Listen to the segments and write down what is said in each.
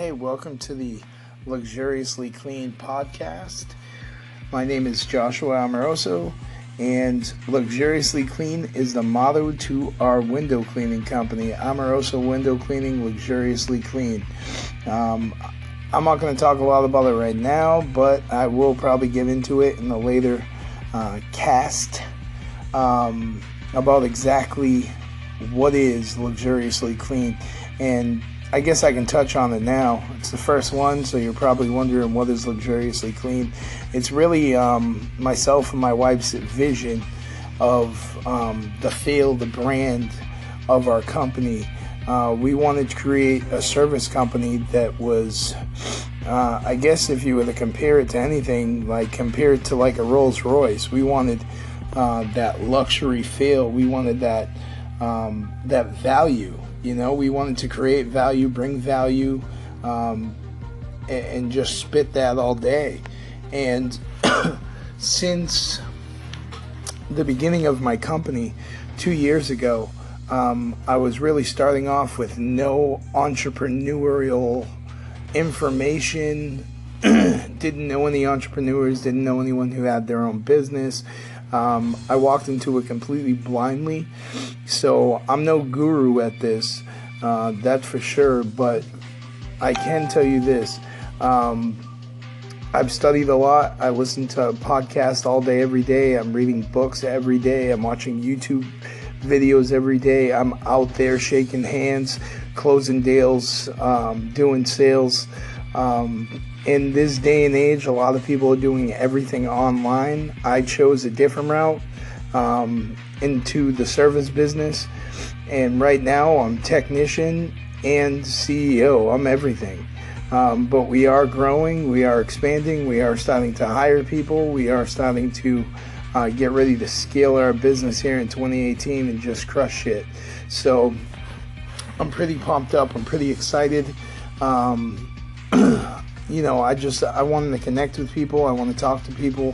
Hey, welcome to the Luxuriously Clean podcast. My name is Joshua Amoroso, and Luxuriously Clean is the motto to our window cleaning company, Amoroso Window Cleaning, Luxuriously Clean. I'm not going to talk a lot about it right now, but I will probably get into it in a later cast about exactly what is Luxuriously Clean. And I guess I can touch on it now. It's the first one, so you're probably wondering what is Luxuriously Clean. It's really myself and my wife's vision of the feel, the brand of our company. We wanted to create a service company that was, I guess if you were to compare it to anything, like compare it to like a Rolls Royce, we wanted that luxury feel. We wanted that that value. You know, we wanted to create value, bring value, and just spit that all day. And since the beginning of my company 2 years ago, I was really starting off with no entrepreneurial information, didn't know any entrepreneurs, didn't know anyone who had their own business. I walked into it completely blindly, so I'm no guru at this, that's for sure, but I can tell you this, I've studied a lot. I listen to podcasts all day, every day. I'm reading books every day. I'm watching YouTube videos every day. I'm out there shaking hands, closing deals, doing sales. In this day and age, a lot of people are doing everything online. I chose a different route into the service business, and right now I'm technician and CEO. I'm everything. But we are growing, we are expanding, we are starting to hire people, we are starting to get ready to scale our business here in 2018 and just crush it. So I'm pretty pumped up, I'm pretty excited. You know, I wanted to connect with people. I want to talk to people,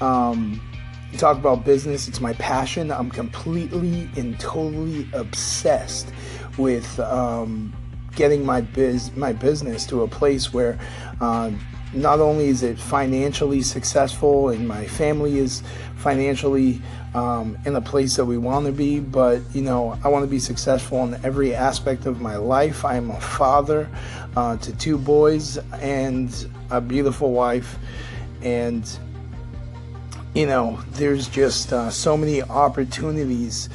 talk about business. It's my passion. I'm completely and totally obsessed with getting my business to a place where not only is it financially successful and my family is financially in a place that we want to be, but, you know, I want to be successful in every aspect of my life. I am a father to two boys and a beautiful wife. And, you know, there's just so many opportunities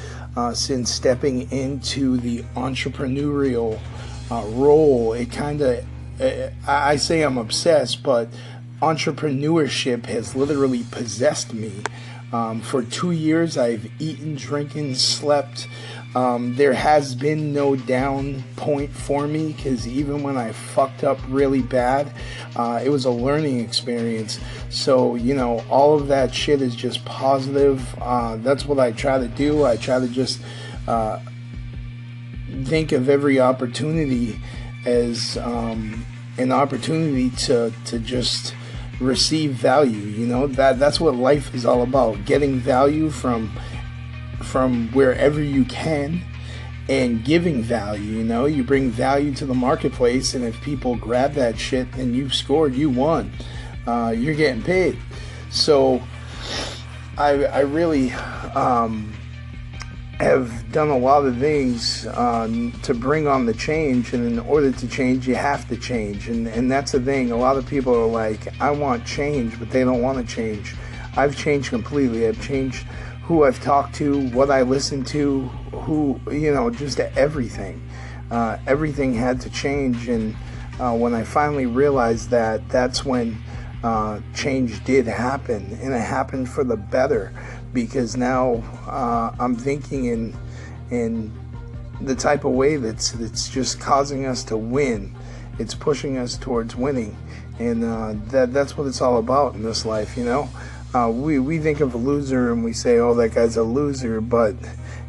since stepping into the entrepreneurial role. It kind of, I say I'm obsessed, but entrepreneurship has literally possessed me. For 2 years, I've eaten, drinking, slept. There has been no down point for me, because even when I fucked up really bad, it was a learning experience. So, you know, all of that shit is just positive. That's what I try to do. I try to just think of every opportunity as an opportunity to just receive value. You know, that's what life is all about, getting value from wherever you can and giving value. You know, you bring value to the marketplace, and if people grab that shit and you've scored, you won. You're getting paid. So I really have done a lot of things to bring on the change, and in order to change, you have to change. And that's the thing. A lot of people are like, I want change, but they don't want to change. I've changed completely. I've changed who I've talked to, what I listen to, who, you know, just everything. Everything had to change, and when I finally realized that, that's when change did happen, and it happened for the better, because now I'm thinking in the type of way that's just causing us to win. It's pushing us towards winning, and that's what it's all about in this life, you know? We think of a loser and we say, oh, that guy's a loser, but,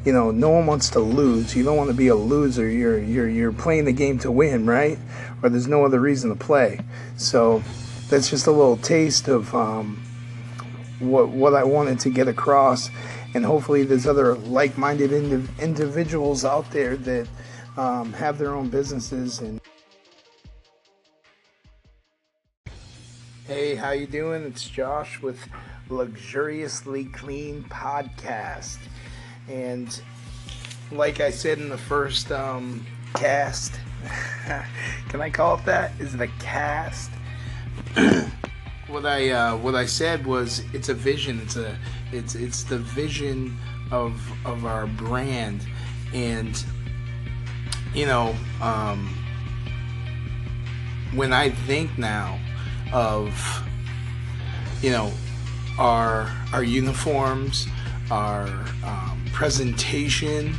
you know, no one wants to lose. You don't want to be a loser. You're playing the game to win, right? Or there's no other reason to play. So that's just a little taste of what I wanted to get across, and hopefully there's other like-minded individuals out there that have their own businesses and Hey, how you doing? It's Josh with Luxuriously Clean podcast. And like I said in the first cast, can I call it that? Is it a cast? What I said was it's a vision. It's the vision of our brand, and you know, when I think now of, you know, our uniforms, our presentation,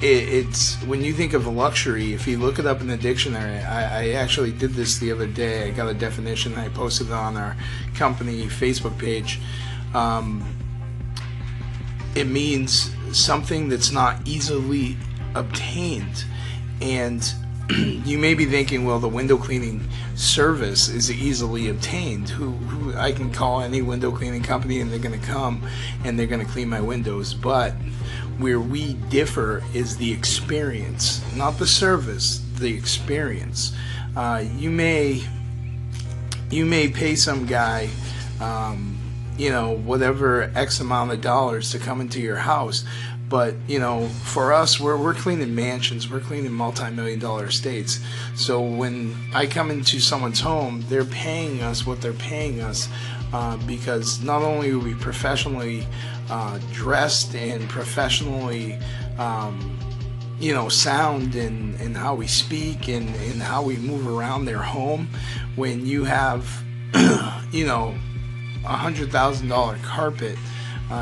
it's when you think of luxury, if you look it up in the dictionary, I actually did this the other day. I got a definition, I posted it on our company Facebook page. It means something that's not easily obtained. And you may be thinking, well, the window cleaning service is easily obtained. Who I can call any window cleaning company and they're going to come and they're going to clean my windows. But where we differ is the experience, not the service, the experience. You may pay some guy, you know, whatever X amount of dollars to come into your house. But, you know, for us, we're cleaning mansions, we're cleaning multi-million-dollar estates. So when I come into someone's home, they're paying us what they're paying us, because not only are we professionally dressed and professionally, you know, sound in how we speak and in how we move around their home. When you have, you know, $100,000 carpet,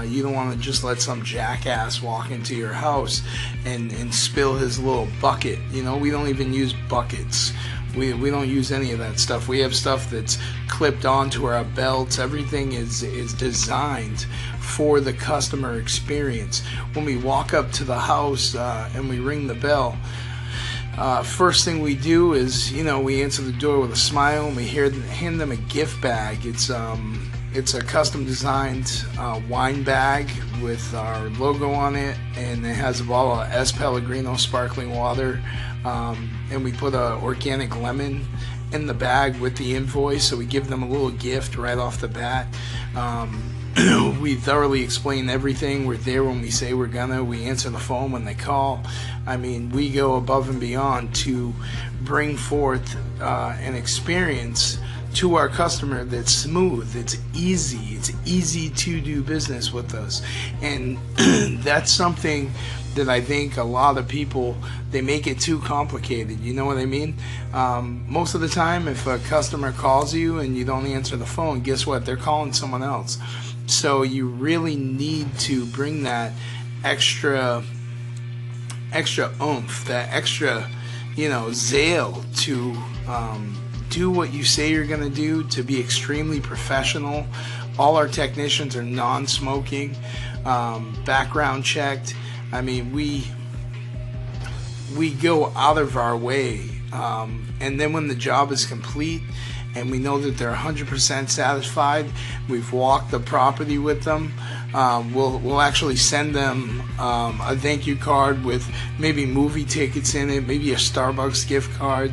you don't want to just let some jackass walk into your house and spill his little bucket. You know, we don't even use buckets. We don't use any of that stuff. We have stuff that's clipped onto our belts. Everything is designed for the customer experience. When we walk up to the house and we ring the bell, first thing we do is, you know, we answer the door with a smile and we hand them a gift bag. It's a custom designed wine bag with our logo on it, and it has a bottle of S Pellegrino sparkling water, and we put an organic lemon in the bag with the invoice, so we give them a little gift right off the bat. We thoroughly explain everything. We're there when we say we're gonna. We answer the phone when they call. I mean, we go above and beyond to bring forth an experience to our customer that's smooth, it's easy to do business with us. And that's something that I think a lot of people, they make it too complicated, you know what I mean? Most of the time, if a customer calls you and you don't answer the phone, guess what? They're calling someone else. So you really need to bring that extra oomph, that extra, you know, zeal to do what you say you're going to do, to be extremely professional. All our technicians are non-smoking, background checked. I mean, we go out of our way, and then when the job is complete and we know that they're 100% satisfied, we've walked the property with them, we'll actually send them a thank you card with maybe movie tickets in it, maybe a Starbucks gift card.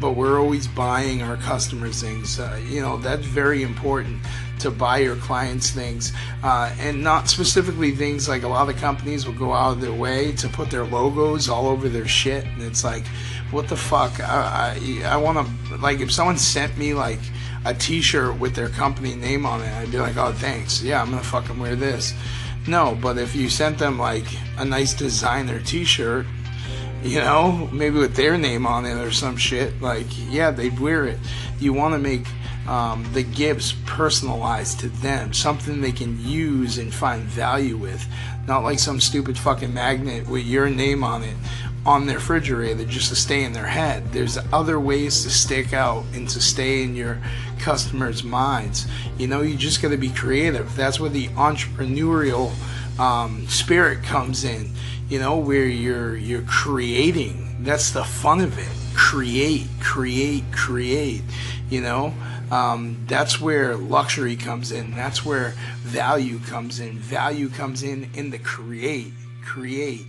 But we're always buying our customers things. You know, that's very important, to buy your clients things, and not specifically things like a lot of companies will go out of their way to put their logos all over their shit, and it's like, what the fuck? I want to, like, if someone sent me like a t-shirt with their company name on it, I'd be like, oh, thanks, yeah, I'm gonna fucking wear this. No, but if you sent them like a nice designer t-shirt, you know, maybe with their name on it or some shit, like, yeah, they'd wear it. You want to make the gifts personalized to them, something they can use and find value with, not like some stupid fucking magnet with your name on it on their refrigerator just to stay in their head. There's other ways to stick out and to stay in your customers' minds. You know, you just got to be creative. That's where the entrepreneurial spirit comes in, you know, where you're creating. That's the fun of it. Create, you know. That's where luxury comes in. That's where value comes in. Value comes in the create.